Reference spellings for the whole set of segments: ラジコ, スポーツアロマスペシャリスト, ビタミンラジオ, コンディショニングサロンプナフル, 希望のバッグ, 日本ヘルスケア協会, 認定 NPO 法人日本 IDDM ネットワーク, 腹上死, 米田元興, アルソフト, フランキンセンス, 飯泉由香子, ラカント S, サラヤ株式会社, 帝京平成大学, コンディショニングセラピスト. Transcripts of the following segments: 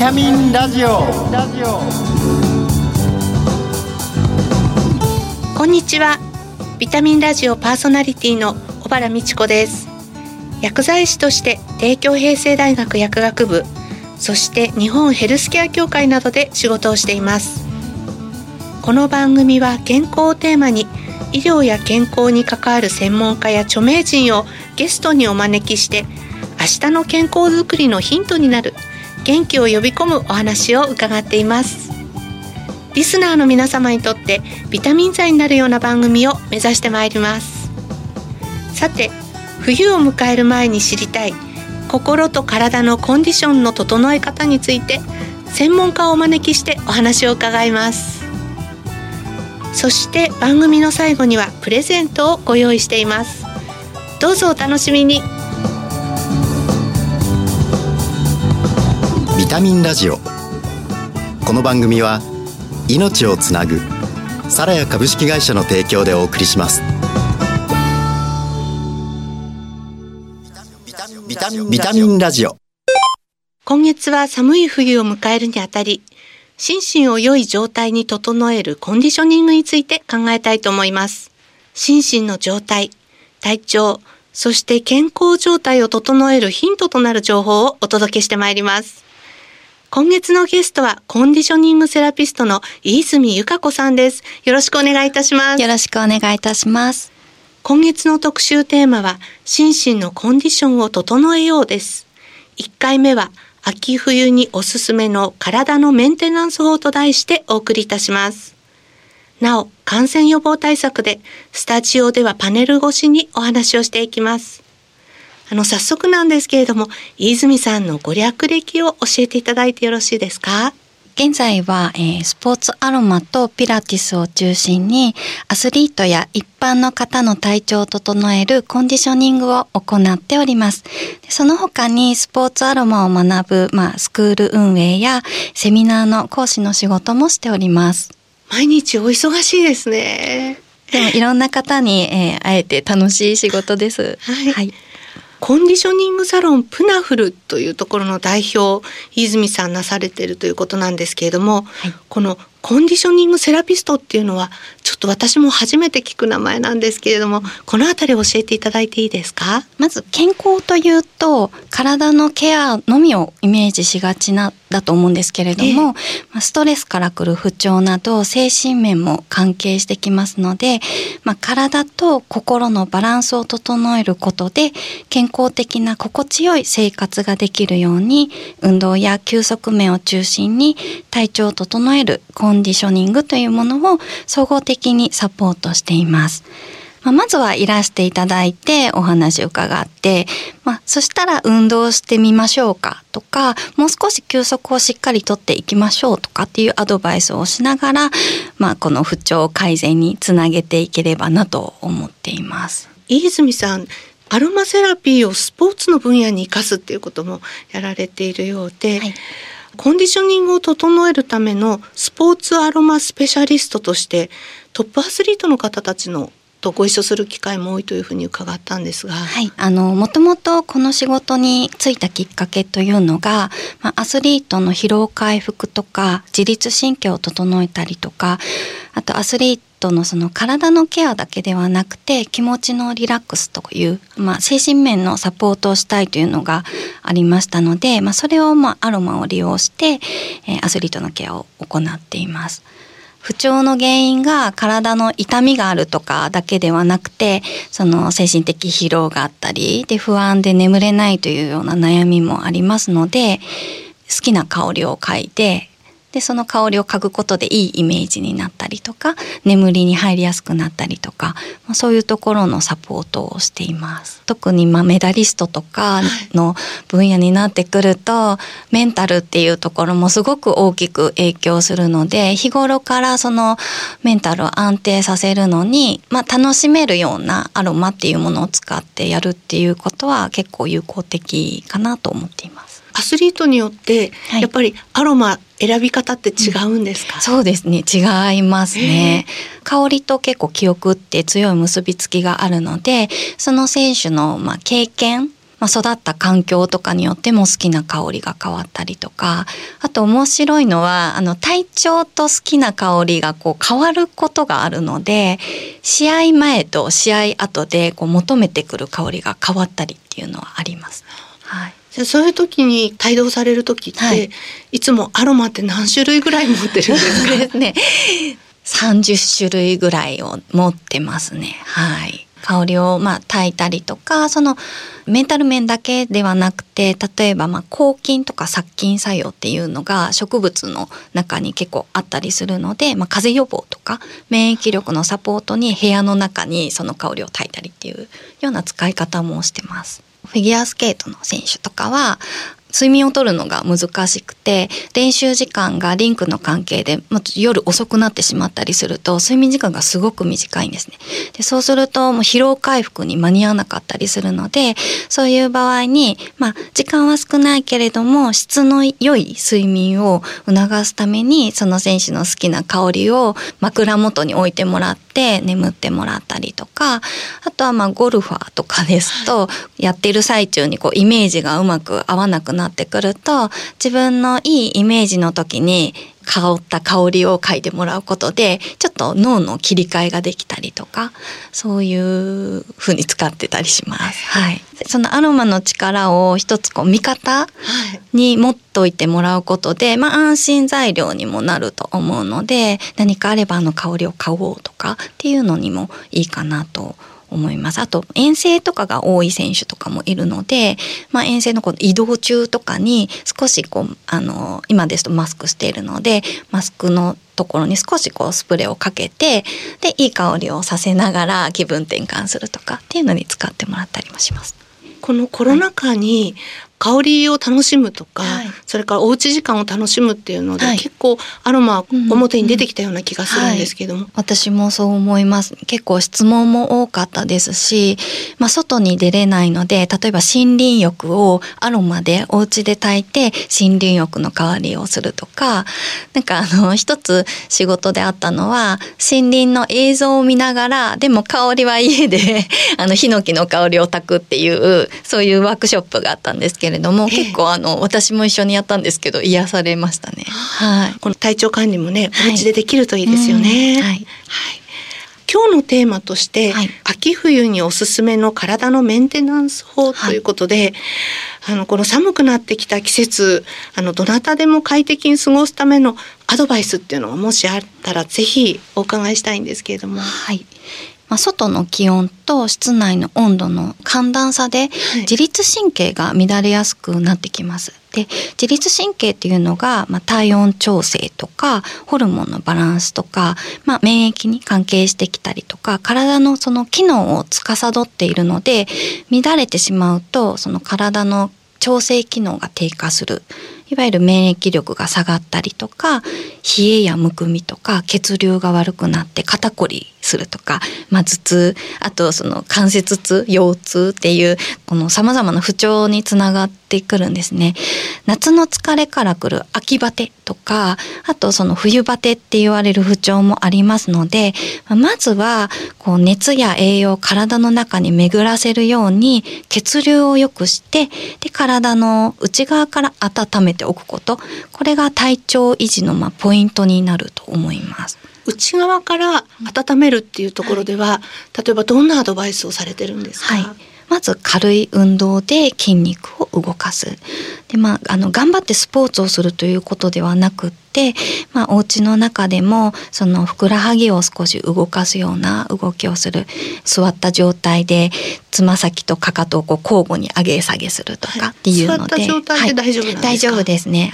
タミンラジオ。こんにちは。ビタミンラジオパーソナリティの小原美智子です。薬剤師として帝京平成大学薬学部、そして日本ヘルスケア協会などで仕事をしています。この番組は健康をテーマに医療や健康に関わる専門家や著名人をゲストにお招きして明日の健康づくりのヒントになる元気を呼び込むお話を伺っています。リスナーの皆様にとってビタミン剤になるような番組を目指してまいります。さて、冬を迎える前に知りたい心と体のコンディションの整え方について専門家をお招きしてお話を伺います。そして番組の最後にはプレゼントをご用意しています。どうぞお楽しみに。ビタミンラジオ。この番組は命をつなぐサラヤ株式会社の提供でお送りします。ビタミンラジオ。今月は寒い冬を迎えるにあたり、心身を良い状態に整えるコンディショニングについて考えたいと思います。心身の状態、体調、そして健康状態を整えるヒントとなる情報をお届けしてまいります。今月のゲストはコンディショニングセラピストの飯泉由香子さんです。よろしくお願いいたします。よろしくお願いいたします。今月の特集テーマは心身のコンディションを整えようです。1回目は秋冬におすすめの体のメンテナンス法と題してお送りいたします。なお、感染予防対策でスタジオではパネル越しにお話をしていきます。早速なんですけれども、飯泉さんのご略歴を教えていただいてよろしいですか？現在は、スポーツアロマとピラティスを中心にアスリートや一般の方の体調を整えるコンディショニングを行っております。その他にスポーツアロマを学ぶ、スクール運営やセミナーの講師の仕事もしております。毎日お忙しいですね。でもいろんな方に、会えて楽しい仕事です。はい、はい。コンディショニングサロンプナフルというところの代表、飯泉さんなされているということなんですけれども、はい、このコンディショニングセラピストっていうのはちょっと私も初めて聞く名前なんですけれども、このあたり教えていただいていいですか？まず健康というと体のケアのみをイメージしがちだと思うんですけれども、ストレスから来る不調など精神面も関係してきますので、体と心のバランスを整えることで健康的な心地よい生活ができるように運動や休息面を中心に体調を整えるコンディショニングというものを総合的にサポートしています。まずはいらしていただいてお話を伺って、そしたら運動してみましょうかとか、もう少し休息をしっかりとっていきましょうとかっていうアドバイスをしながら、この不調改善につなげていければなと思っています。飯泉さん、アロマセラピーをスポーツの分野に生かすっていうこともやられているようで、はい、コンディショニングを整えるためのスポーツアロマスペシャリストとしてトップアスリートの方たちのとご一緒する機会も多いというふうに伺ったんですが、はい、もともとこの仕事に就いたきっかけというのが、アスリートの疲労回復とか自律神経を整えたりとか、あとアスリートのその体のケアだけではなくて気持ちのリラックスという、精神面のサポートをしたいというのがありましたので、それをアロマを利用して、アスリートのケアを行っています。不調の原因が体の痛みがあるとかだけではなくて、その精神的疲労があったりで不安で眠れないというような悩みもありますので、好きな香りを嗅いで、その香りを嗅ぐことでいいイメージになったりとか眠りに入りやすくなったりとか、そういうところのサポートをしています。特にメダリストとかの分野になってくると、メンタルっていうところもすごく大きく影響するので、日頃からそのメンタルを安定させるのに、楽しめるようなアロマっていうものを使ってやるっていうことは結構有効的かなと思っています。アスリートによってやっぱりアロマ選び方って違うんですか？そうですね、違いますね。香りと結構記憶って強い結びつきがあるので、その選手の経験、育った環境とかによっても好きな香りが変わったりとか、あと面白いのは体調と好きな香りが変わることがあるので、試合前と試合後で求めてくる香りが変わったりっていうのはあります。はい、じゃあそういう時に帯同される時って、はい、いつもアロマって何種類ぐらい持ってるんですか？ですね、30種類ぐらいを持ってますね。はい、香りを焚いたりとか、そのメンタル面だけではなくて、例えば抗菌とか殺菌作用っていうのが植物の中に結構あったりするので、風邪予防とか免疫力のサポートに部屋の中にその香りを焚いたりっていうような使い方もしてます。フィギュアスケートの選手とかは睡眠をとるのが難しくて、練習時間がリンクの関係で、夜遅くなってしまったりすると睡眠時間がすごく短いんですね。でそうすると疲労回復に間に合わなかったりするので、そういう場合に、時間は少ないけれども質の良い睡眠を促すために、その選手の好きな香りを枕元に置いてもらって眠ってもらったりとか、あとはゴルファーとかですと、やっている最中にイメージがうまく合わなくなってくると、自分のいいイメージの時に香った香りを嗅いでもらうことでちょっと脳の切り替えができたりとか、そういう風に使ってたりします。はい、そのアロマの力を一つ味方に持っておいてもらうことで、安心材料にもなると思うので、何かあれば香りを買おうとかっていうのにもいいかなと思います。あと遠征とかが多い選手とかもいるので、遠征の移動中とかに少し今ですとマスクしているので、マスクのところに少しスプレーをかけて、でいい香りをさせながら気分転換するとかっていうのに使ってもらったりもします。このコロナ禍に香りを楽しむとか、はい、それからおうち時間を楽しむっていうので、はい、結構アロマ表に出てきたような気がするんですけども、はい、私もそう思います。結構質問も多かったですし、外に出れないので、例えば森林浴をアロマでお家で焚いて森林浴の代わりをするとか、一つ仕事であったのは森林の映像を見ながら、でも香りは家でヒノキの香りを焚くっていう、そういうワークショップがあったんですけど、結構私も一緒にやったんですけど癒されましたね。はい、この体調管理もね、お家でできるといいですよね。はい、はい、今日のテーマとして、はい、秋冬におすすめの体のメンテナンス法ということで、はい、この寒くなってきた季節、どなたでも快適に過ごすためのアドバイスっていうのがもしあったらぜひお伺いしたいんですけれども。はい、外の気温と室内の温度の寒暖差で自律神経が乱れやすくなってきます。で、自律神経っていうのが、体温調整とかホルモンのバランスとか、免疫に関係してきたりとか、体のその機能を司っているので、乱れてしまうとその体の調整機能が低下する。いわゆる免疫力が下がったりとか、冷えやむくみとか血流が悪くなって肩こりするとか、頭痛、あとその関節痛、腰痛っていうこの様々な不調につながってくるんですね。夏の疲れから来る秋バテとか、あとその冬バテって言われる不調もありますので、まずは熱や栄養を体の中に巡らせるように血流を良くして、で体の内側から温めておくこと、これが体調維持のポイントになると思います。内側から温めるっていうところでは、例えばどんなアドバイスをされてるんですか？はい、まず軽い運動で筋肉を動かす。で、頑張ってスポーツをするということではなくて、お家の中でもそのふくらはぎを少し動かすような動きをする。座った状態でつま先とかかとを交互に上げ下げするとかっていうので、はい、座った状態で大丈夫なんですか？はい、大丈夫ですね。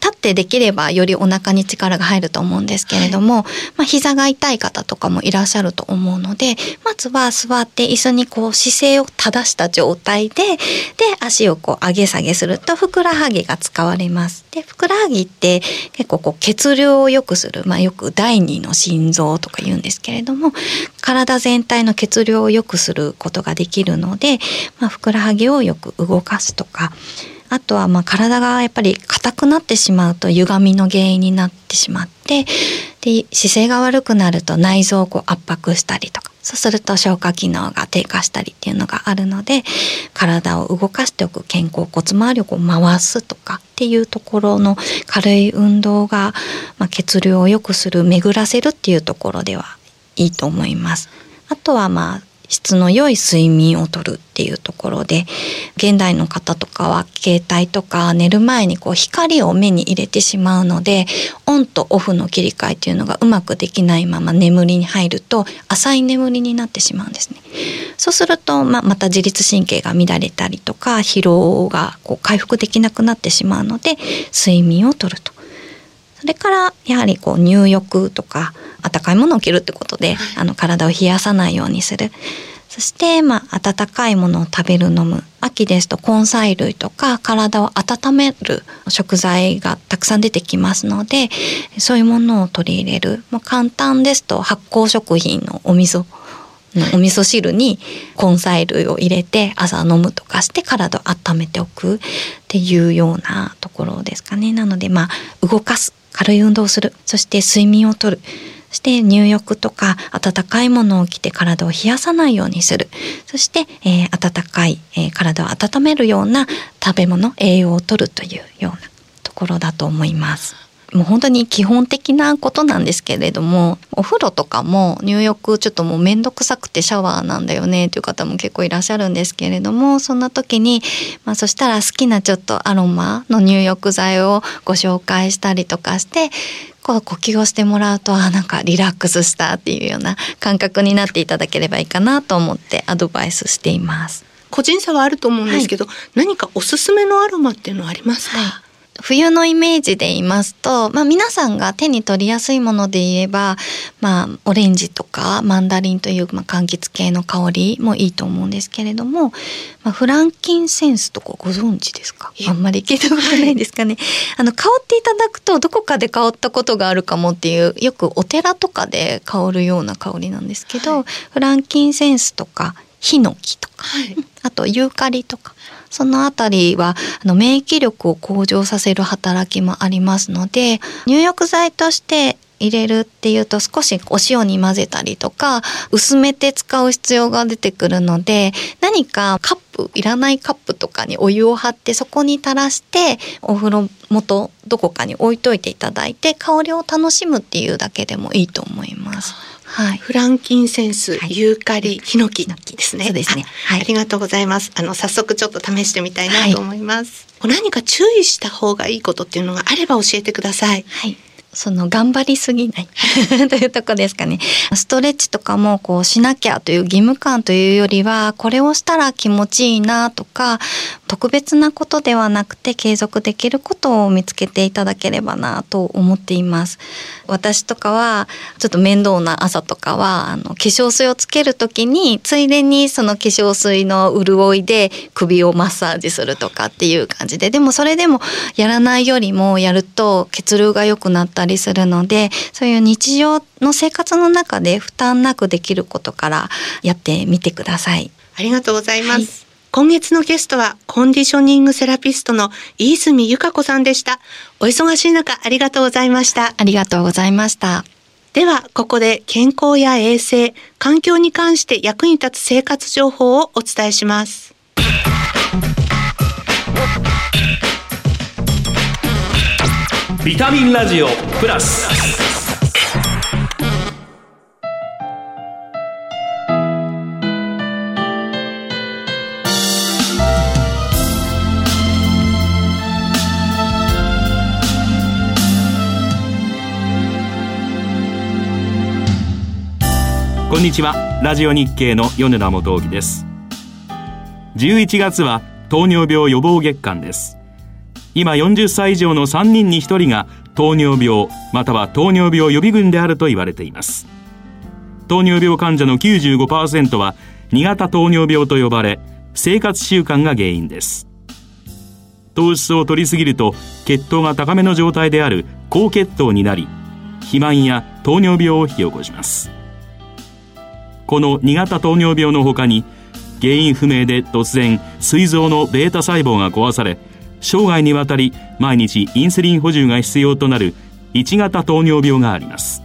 立ってできればよりお腹に力が入ると思うんですけれども、はい、膝が痛い方とかもいらっしゃると思うので、まずは座って椅子に姿勢を正した状態で、で足を上げ下げするとふくらはぎが使われます。で、ふくらはぎって結構血流を良くする、よく第二の心臓とか言うんですけれども、体全体の血流を良くすることができるので、ふくらはぎをよく動かすとか、あとは体がやっぱり硬くなってしまうと歪みの原因になってしまって、で姿勢が悪くなると内臓を圧迫したりとか、そうすると消化機能が低下したりっていうのがあるので、体を動かしておく、肩甲骨周りをこう回すとかっていうところの軽い運動が、血流を良くする、巡らせるっていうところではいいと思います。あとは質の良い睡眠をとるっていうところで、現代の方とかは携帯とか寝る前に光を目に入れてしまうので、オンとオフの切り替えっていうのがうまくできないまま眠りに入ると浅い眠りになってしまうんですね。そうするとまた自律神経が乱れたりとか、疲労が回復できなくなってしまうので睡眠をとると。それからやはり入浴とか温かいものを着るってことで、体を冷やさないようにする。そして温かいものを食べる、飲む。秋ですと根菜類とか体を温める食材がたくさん出てきますので、そういうものを取り入れる。簡単ですと発酵食品のお味噌汁に根菜類を入れて朝飲むとかして体を温めておくっていうようなところですかね。なので動かす、軽い運動をする、そして睡眠をとる、そして入浴とか温かいものを着て体を冷やさないようにする、そして、温かい、体を温めるような食べ物、栄養をとるというようなところだと思います。もう本当に基本的なことなんですけれども、お風呂とかも入浴ちょっともうめんどくさくてシャワーなんだよねという方も結構いらっしゃるんですけれども、そんな時に、そしたら好きなちょっとアロマの入浴剤をご紹介したりとかして呼吸をしてもらうと、なんかリラックスしたっていうような感覚になっていただければいいかなと思ってアドバイスしています。個人差はあると思うんですけど、何かおすすめのアロマっていうのはありますか？冬のイメージで言いますと、皆さんが手に取りやすいもので言えば、オレンジとかマンダリンという、柑橘系の香りもいいと思うんですけれども、フランキンセンスとかご存知ですか？あんまり聞いたことないですかね。香っていただくとどこかで香ったことがあるかもっていう、よくお寺とかで香るような香りなんですけど、フランキンセンスとかヒノキとか、あとユーカリとか、そのあたりは免疫力を向上させる働きもありますので、入浴剤として入れるっていうと少しお塩に混ぜたりとか薄めて使う必要が出てくるので、何かいらないカップとかにお湯を張ってそこに垂らしてお風呂元どこかに置いといていただいて香りを楽しむっていうだけでもいいと思います。フランキンセンス、ユーカリ、ヒノキですね。そうですね。ありがとうございます。早速ちょっと試してみたいなと思います。何か注意した方がいいことっていうのがあれば教えてください。頑張りすぎないというとこですかね。ストレッチとかもしなきゃという義務感というよりは、これをしたら気持ちいいなとか特別なことではなくて継続できることを見つけていただければなと思っています。私とかはちょっと面倒な朝とかは化粧水をつけるときについでにその化粧水の潤いで首をマッサージするとかっていう感じで、でもそれでもやらないよりもやると血流が良くなったりするので、そういう日常の生活の中で負担なくできることからやってみてください。ありがとうございます。今月のゲストはコンディショニングセラピストの飯泉由香子さんでした。お忙しい中ありがとうございました。ありがとうございました。ではここで健康や衛生、環境に関して役に立つ生活情報をお伝えします。ビタミンラジオプラス。こんにちは、ラジオ日経の米田元興です。11月は糖尿病予防月間です。今40歳以上の3人に1人が糖尿病または糖尿病予備軍であると言われています。糖尿病患者の 95% は2型糖尿病と呼ばれ、生活習慣が原因です。糖質を摂りすぎると血糖が高めの状態である高血糖になり、肥満や糖尿病を引き起こします。この2型糖尿病の他に、原因不明で突然膵臓の β 細胞が壊され、生涯にわたり毎日インスリン補充が必要となる1型糖尿病があります。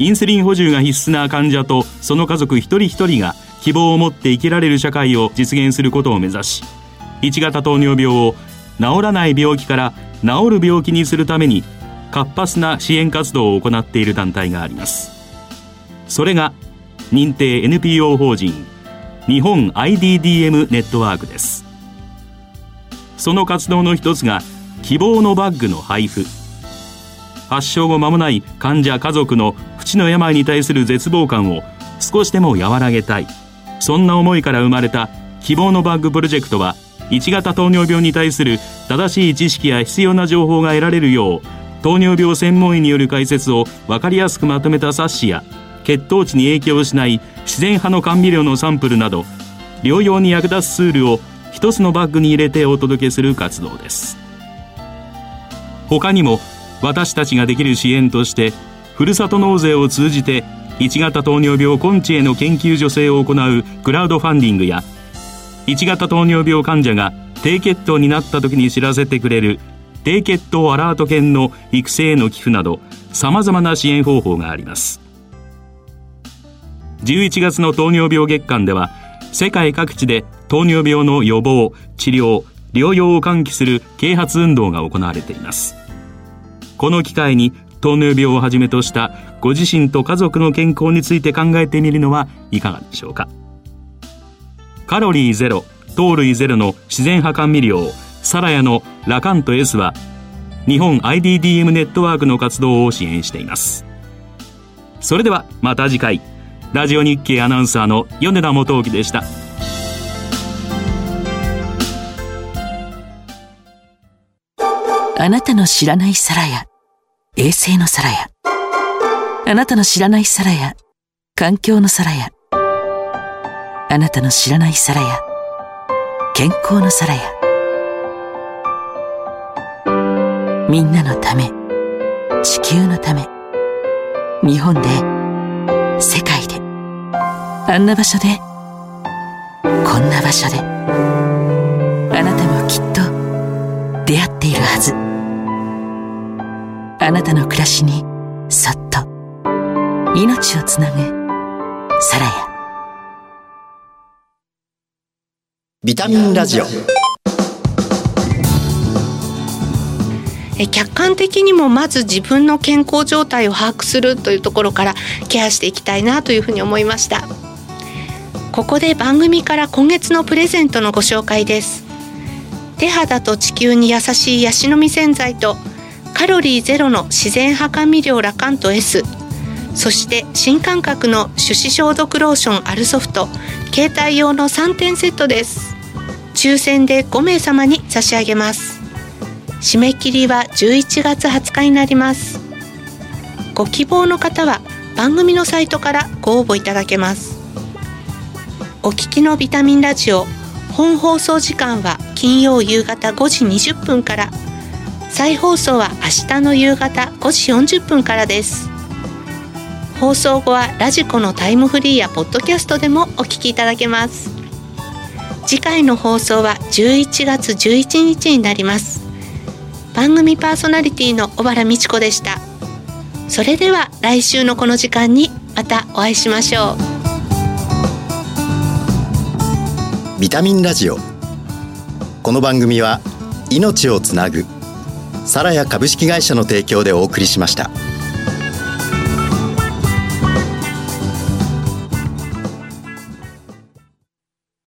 インスリン補充が必須な患者とその家族一人一人が希望を持って生きられる社会を実現することを目指し、1型糖尿病を治らない病気から治る病気にするために活発な支援活動を行っている団体があります。それが認定 NPO 法人日本 IDDM ネットワークです。その活動の一つが希望のバッグの配布。発症後間もない患者家族の不治の病に対する絶望感を少しでも和らげたい、そんな思いから生まれた希望のバッグプロジェクトは、1型糖尿病に対する正しい知識や必要な情報が得られるよう、糖尿病専門医による解説を分かりやすくまとめた冊子や、血糖値に影響しない自然派の甘味料のサンプルなど、療養に役立つツールを一つのバッグに入れてお届けする活動です。他にも私たちができる支援として、ふるさと納税を通じて1型糖尿病根治への研究助成を行うクラウドファンディングや、1型糖尿病患者が低血糖になった時に知らせてくれる低血糖アラート犬の育成への寄付など、様々な支援方法があります。11月の糖尿病月間では、世界各地で糖尿病の予防、治療、療養を喚起する啓発運動が行われています。この機会に糖尿病をはじめとしたご自身と家族の健康について考えてみるのはいかがでしょうか。カロリーゼロ、糖類ゼロの自然派甘味料サラヤのラカント S は、日本 IDDM ネットワークの活動を支援しています。それではまた次回、ラジオ日経アナウンサーの米田元興でした。あなたの知らないサラヤ、衛生のサラヤ、あなたの知らないサラヤ、環境のサラヤ、あなたの知らないサラヤ、健康のサラヤ、みんなのため、地球のため、日本で、世界で、あんな場所で、こんな場所で、あなたもきっと出会っているはず。あなたの暮らしにそっと命をつなぐサラヤ。ビタミンラジオ。客観的にもまず自分の健康状態を把握するというところからケアしていきたいなというふうに思いました。ここで番組から今月のプレゼントのご紹介です。手肌と地球に優しいヤシの実洗剤と、カロリーゼロの自然派甘味料ラカント S、 そして新感覚の手指消毒ローションアルソフト、携帯用の3点セットです。抽選で5名様に差し上げます。締め切りは11月20日になります。ご希望の方は番組のサイトからご応募いただけます。お聞きのビタミンラジオ、本放送時間は金曜夕方5時20分から、再放送は明日の夕方5時40分からです。放送後はラジコのタイムフリーやポッドキャストでもお聞きいただけます。次回の放送は11月11日になります。番組パーソナリティの小原美智子でした。それでは来週のこの時間にまたお会いしましょう。ビタミンラジオ。この番組は命をつなぐサラヤ株式会社の提供でお送りしました。